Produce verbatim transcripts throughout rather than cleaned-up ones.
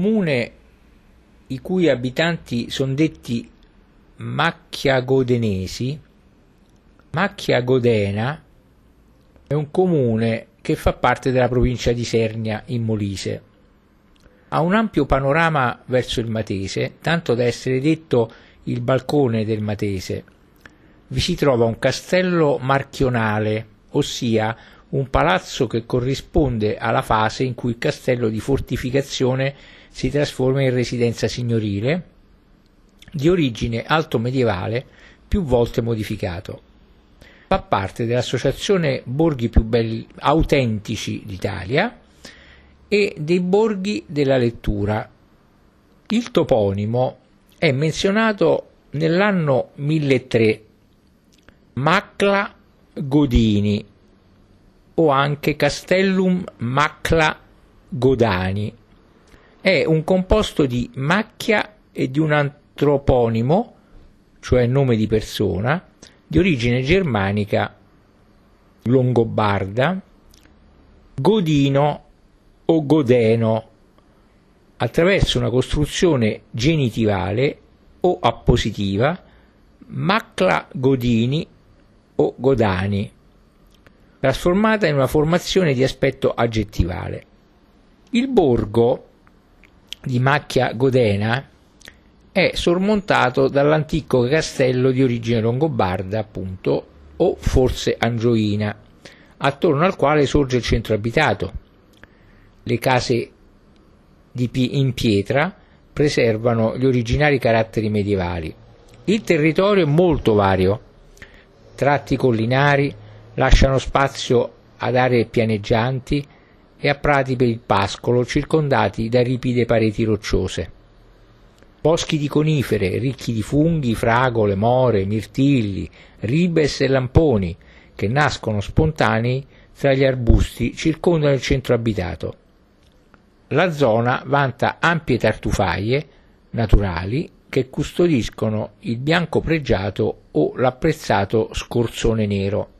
comune i cui abitanti sono detti Macchiagodenesi. Macchiagodena è un comune che fa parte della provincia di Isernia in Molise. Ha un ampio panorama verso il Matese, tanto da essere detto il balcone del Matese. Vi si trova un castello marchionale, ossia un palazzo che corrisponde alla fase in cui il castello di fortificazione si trasforma in residenza signorile, di origine alto medievale, più volte modificato. Fa parte dell'associazione Borghi più belli Autentici d'Italia e dei Borghi della Lettura. Il toponimo è menzionato nell'anno mille e tre, Macla Godani o anche Castellum Macla Godani. È un composto di macchia e di un antroponimo, cioè nome di persona, di origine germanica longobarda, Godino o Godeno, attraverso una costruzione genitivale o appositiva, Macla Godini o Godani, trasformata in una formazione di aspetto aggettivale. Il borgo di Macchiagodena è sormontato dall'antico castello di origine longobarda, appunto, o forse angioina, attorno al quale sorge il centro abitato. Le case di pie- in pietra preservano gli originari caratteri medievali. Il territorio è molto vario. Tratti collinari lasciano spazio ad aree pianeggianti e a prati per il pascolo, circondati da ripide pareti rocciose. Boschi di conifere ricchi di funghi, fragole, more, mirtilli, ribes e lamponi, che nascono spontanei tra gli arbusti, circondano il centro abitato. La zona vanta ampie tartufaie naturali che custodiscono il bianco pregiato o l'apprezzato scorzone nero.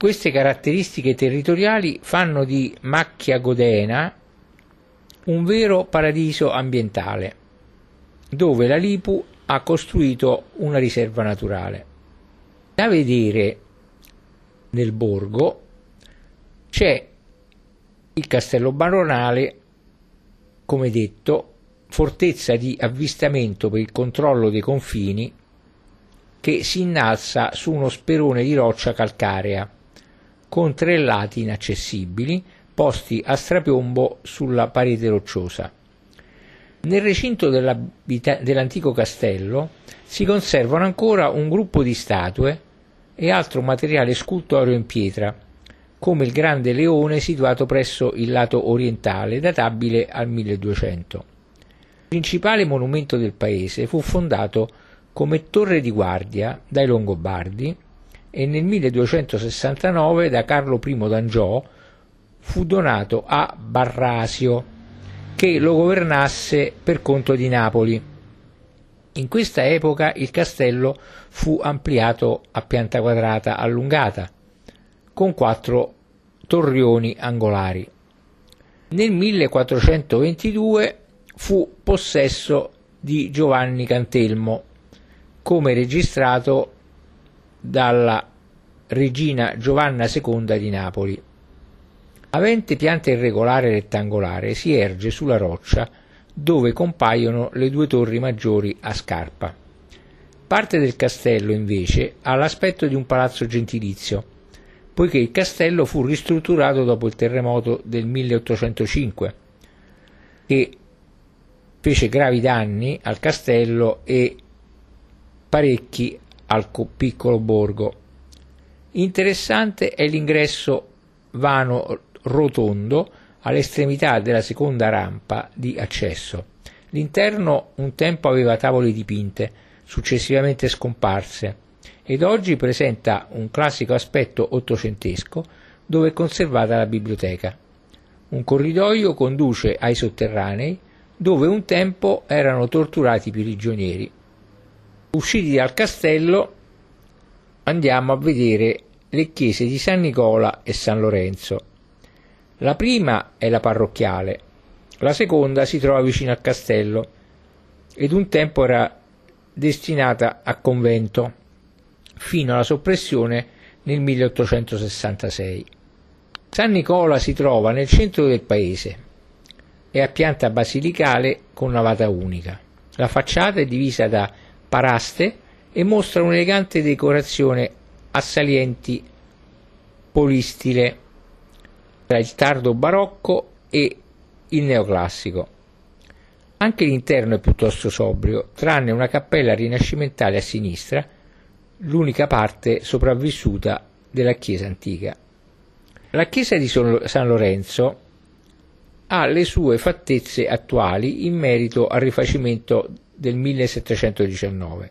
Queste caratteristiche territoriali fanno di Macchiagodena un vero paradiso ambientale, dove la Lipu ha costruito una riserva naturale. Da vedere nel borgo c'è il castello baronale, come detto, fortezza di avvistamento per il controllo dei confini, che si innalza su uno sperone di roccia calcarea, con tre lati inaccessibili, posti a strapiombo sulla parete rocciosa. Nel recinto dell'antico castello si conservano ancora un gruppo di statue e altro materiale scultoreo in pietra, come il grande leone situato presso il lato orientale, databile al milleduecento. Il principale monumento del paese fu fondato come torre di guardia dai Longobardi e nel milleduecentosessantanove da Carlo I d'Angiò fu donato a Barrasio, che lo governasse per conto di Napoli. In questa epoca il castello fu ampliato a pianta quadrata allungata, con quattro torrioni angolari. Nel millequattrocentoventidue fu possesso di Giovanni Cantelmo, come registrato dalla regina Giovanna seconda di Napoli. Avente pianta irregolare rettangolare, si erge sulla roccia dove compaiono le due torri maggiori a scarpa. Parte del castello, invece, ha l'aspetto di un palazzo gentilizio, poiché il castello fu ristrutturato dopo il terremoto del milleottocentocinque, che fece gravi danni al castello e parecchi al piccolo borgo. Interessante è l'ingresso vano rotondo all'estremità della seconda rampa di accesso. L'interno un tempo aveva tavole dipinte, successivamente scomparse, ed oggi presenta un classico aspetto ottocentesco, dove è conservata la biblioteca. Un corridoio conduce ai sotterranei, dove un tempo erano torturati i prigionieri. Usciti dal castello, andiamo a vedere le chiese di San Nicola e San Lorenzo. La prima è la parrocchiale, La seconda si trova vicino al castello ed un tempo era destinata a convento, fino alla soppressione nel milleottocentosessantasei. San Nicola si trova nel centro del paese, è a pianta basilicale con navata unica. La facciata è divisa da paraste e mostra un'elegante decorazione a salienti polistile tra il tardo barocco e il neoclassico. Anche l'interno è piuttosto sobrio, tranne una cappella rinascimentale a sinistra, l'unica parte sopravvissuta della chiesa antica. La chiesa di San Lorenzo ha le sue fattezze attuali in merito al rifacimento del millesettecentodiciannove,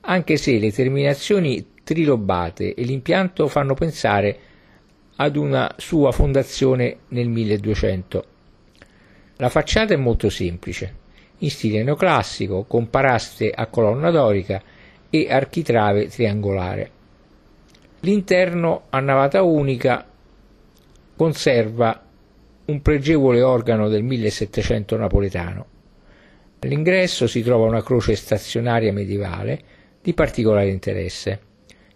anche se le terminazioni trilobate e l'impianto fanno pensare ad una sua fondazione nel milleduecento. La facciata è molto semplice, in stile neoclassico, con paraste a colonna dorica e architrave triangolare. L'interno a navata unica conserva un pregevole organo del millesettecento napoletano. All'ingresso si trova una croce stazionaria medievale di particolare interesse,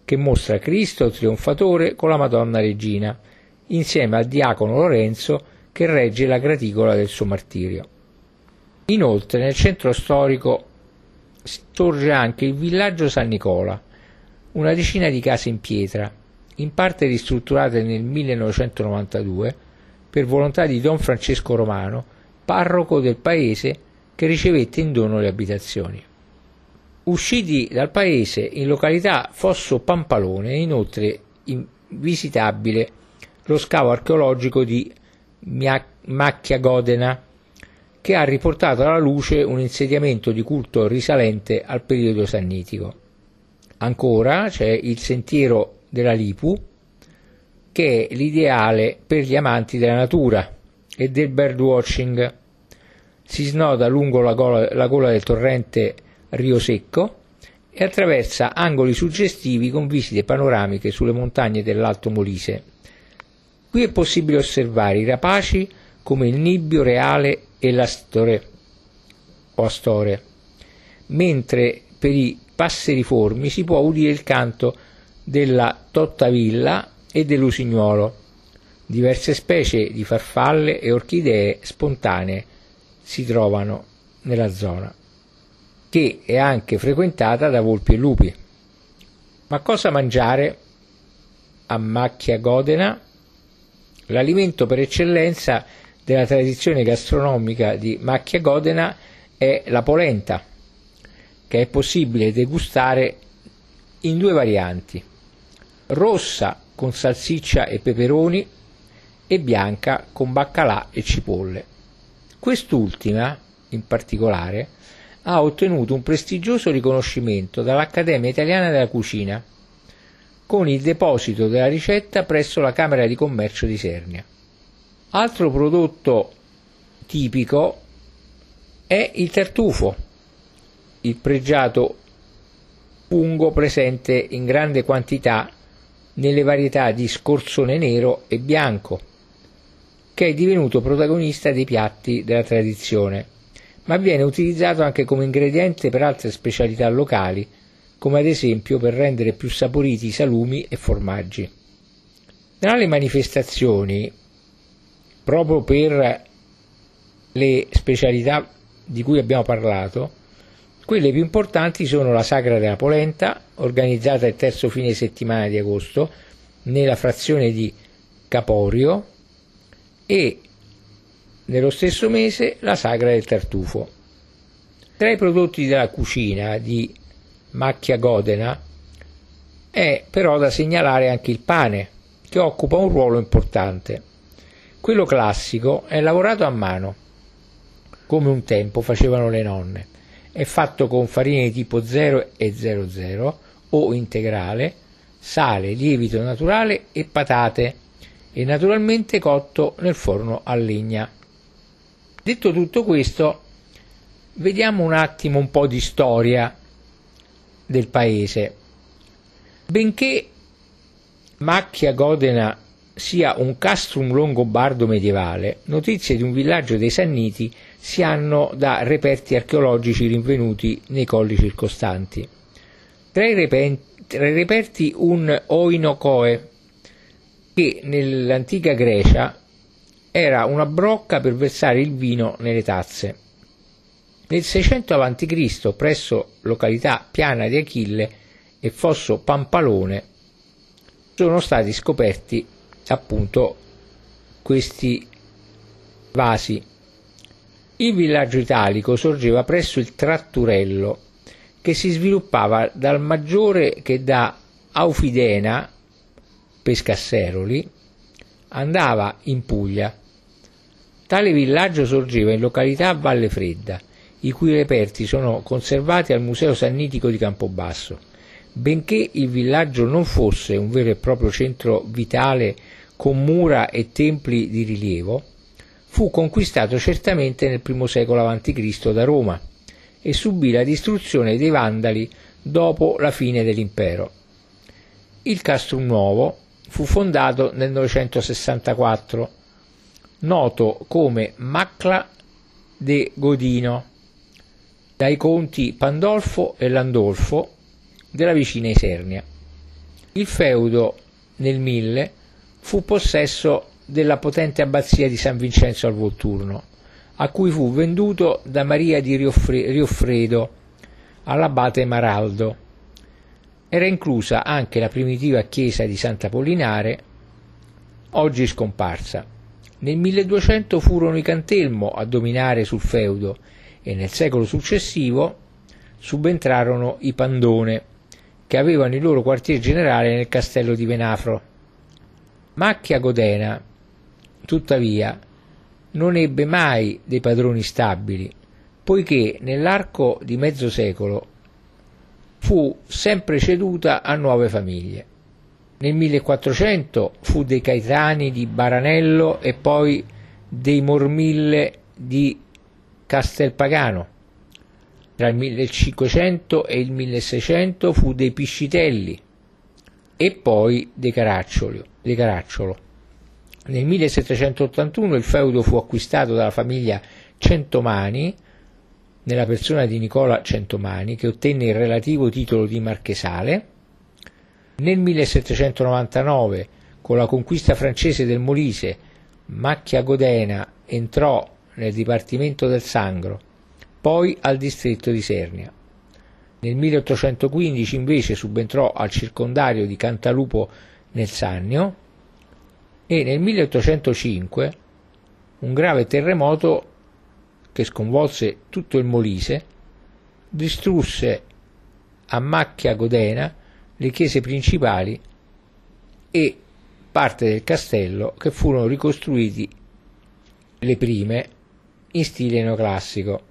che mostra Cristo trionfatore con la Madonna Regina, insieme al diacono Lorenzo che regge la graticola del suo martirio. Inoltre nel centro storico sorge anche il villaggio San Nicola, una decina di case in pietra, in parte ristrutturate nel millenovecentonovantadue per volontà di Don Francesco Romano, parroco del paese, che ricevette in dono le abitazioni. Usciti dal paese, in località Fosso Pampalone è inoltre visitabile lo scavo archeologico di Macchiagodena, che ha riportato alla luce un insediamento di culto risalente al periodo sannitico. Ancora c'è il sentiero della Lipu, che è l'ideale per gli amanti della natura e del birdwatching. Si snoda lungo la gola, la gola del torrente Rio Secco e attraversa angoli suggestivi con visite panoramiche sulle montagne dell'Alto Molise. Qui è possibile osservare i rapaci come il Nibbio Reale e l'Astore, o Astore, mentre per i passeriformi si può udire il canto della Tottavilla e dell'usignuolo. Diverse specie di farfalle e orchidee spontanee si trovano nella zona, che è anche frequentata da volpi e lupi. Ma cosa mangiare a Macchiagodena? L'alimento per eccellenza della tradizione gastronomica di Macchiagodena è la polenta, che è possibile degustare in due varianti: rossa con salsiccia e peperoni e bianca con baccalà e cipolle. Quest'ultima, in particolare, ha ottenuto un prestigioso riconoscimento dall'Accademia Italiana della Cucina, con il deposito della ricetta presso la Camera di Commercio di Isernia. Altro prodotto tipico è il tartufo, il pregiato fungo presente in grande quantità nelle varietà di scorzone nero e bianco, che è divenuto protagonista dei piatti della tradizione, ma viene utilizzato anche come ingrediente per altre specialità locali, come ad esempio per rendere più saporiti i salumi e formaggi. Tra le manifestazioni, proprio per le specialità di cui abbiamo parlato, quelle più importanti sono la Sagra della Polenta, organizzata il terzo fine settimana di agosto nella frazione di Caporio, e nello stesso mese la Sagra del Tartufo. Tra i prodotti della cucina di Macchiagodena è però da segnalare anche il pane, che occupa un ruolo importante. Quello classico è lavorato a mano, come un tempo facevano le nonne. È fatto con farine di tipo zero e zero zero o integrale, sale, lievito naturale e patate, e naturalmente cotto nel forno a legna. Detto tutto questo, vediamo un attimo un po' di storia del paese. Benché Macchiagodena sia un castrum longobardo medievale, notizie di un villaggio dei Sanniti si hanno da reperti archeologici rinvenuti nei colli circostanti. Tra i reperti, tra i reperti un oinocoe, che nell'antica Grecia era una brocca per versare il vino nelle tazze. Nel seicento avanti Cristo, presso località Piana di Achille e Fosso Pampalone, sono stati scoperti appunto questi vasi. Il villaggio italico sorgeva presso il Tratturello, che si sviluppava dal maggiore che da Aufidena, Pescasseroli, andava in Puglia. Tale villaggio sorgeva in località Valle Fredda, i cui reperti sono conservati al Museo Sannitico di Campobasso. Benché il villaggio non fosse un vero e proprio centro vitale con mura e templi di rilievo, fu conquistato certamente nel primo secolo avanti Cristo da Roma e subì la distruzione dei Vandali dopo la fine dell'impero. Il Castrum Nuovo fu fondato nel novecentosessantaquattro, noto come Macla de Godino, dai conti Pandolfo e Landolfo della vicina Isernia. Il feudo nel mille fu possesso della potente abbazia di San Vincenzo al Volturno, a cui fu venduto da Maria di Riofre- Riofredo all'abate Maraldo. Era inclusa anche la primitiva chiesa di Sant'Apollinare, oggi scomparsa. Nel milleduecento furono i Cantelmo a dominare sul feudo e nel secolo successivo subentrarono i Pandone, che avevano il loro quartier generale nel castello di Venafro. Macchiagodena, tuttavia, non ebbe mai dei padroni stabili, poiché nell'arco di mezzo secolo fu sempre ceduta a nuove famiglie. Nel millequattrocento fu dei Caetani di Baranello e poi dei Mormille di Castelpagano. Tra il millecinquecento e il milleseicento fu dei Piscitelli e poi dei Caracciolo. Dei Caracciolo. Nel millesettecentottantuno il feudo fu acquistato dalla famiglia Centomani, nella persona di Nicola Centomani, che ottenne il relativo titolo di marchesale. Nel millesettecentonovantanove, con la conquista francese del Molise, Macchiagodena entrò nel dipartimento del Sangro, poi al distretto di Isernia. Nel milleottocentoquindici invece subentrò al circondario di Cantalupo nel Sannio, e nel milleottocentocinque un grave terremoto che sconvolse tutto il Molise distrusse a Macchiagodena le chiese principali e parte del castello, che furono ricostruiti le prime in stile neoclassico.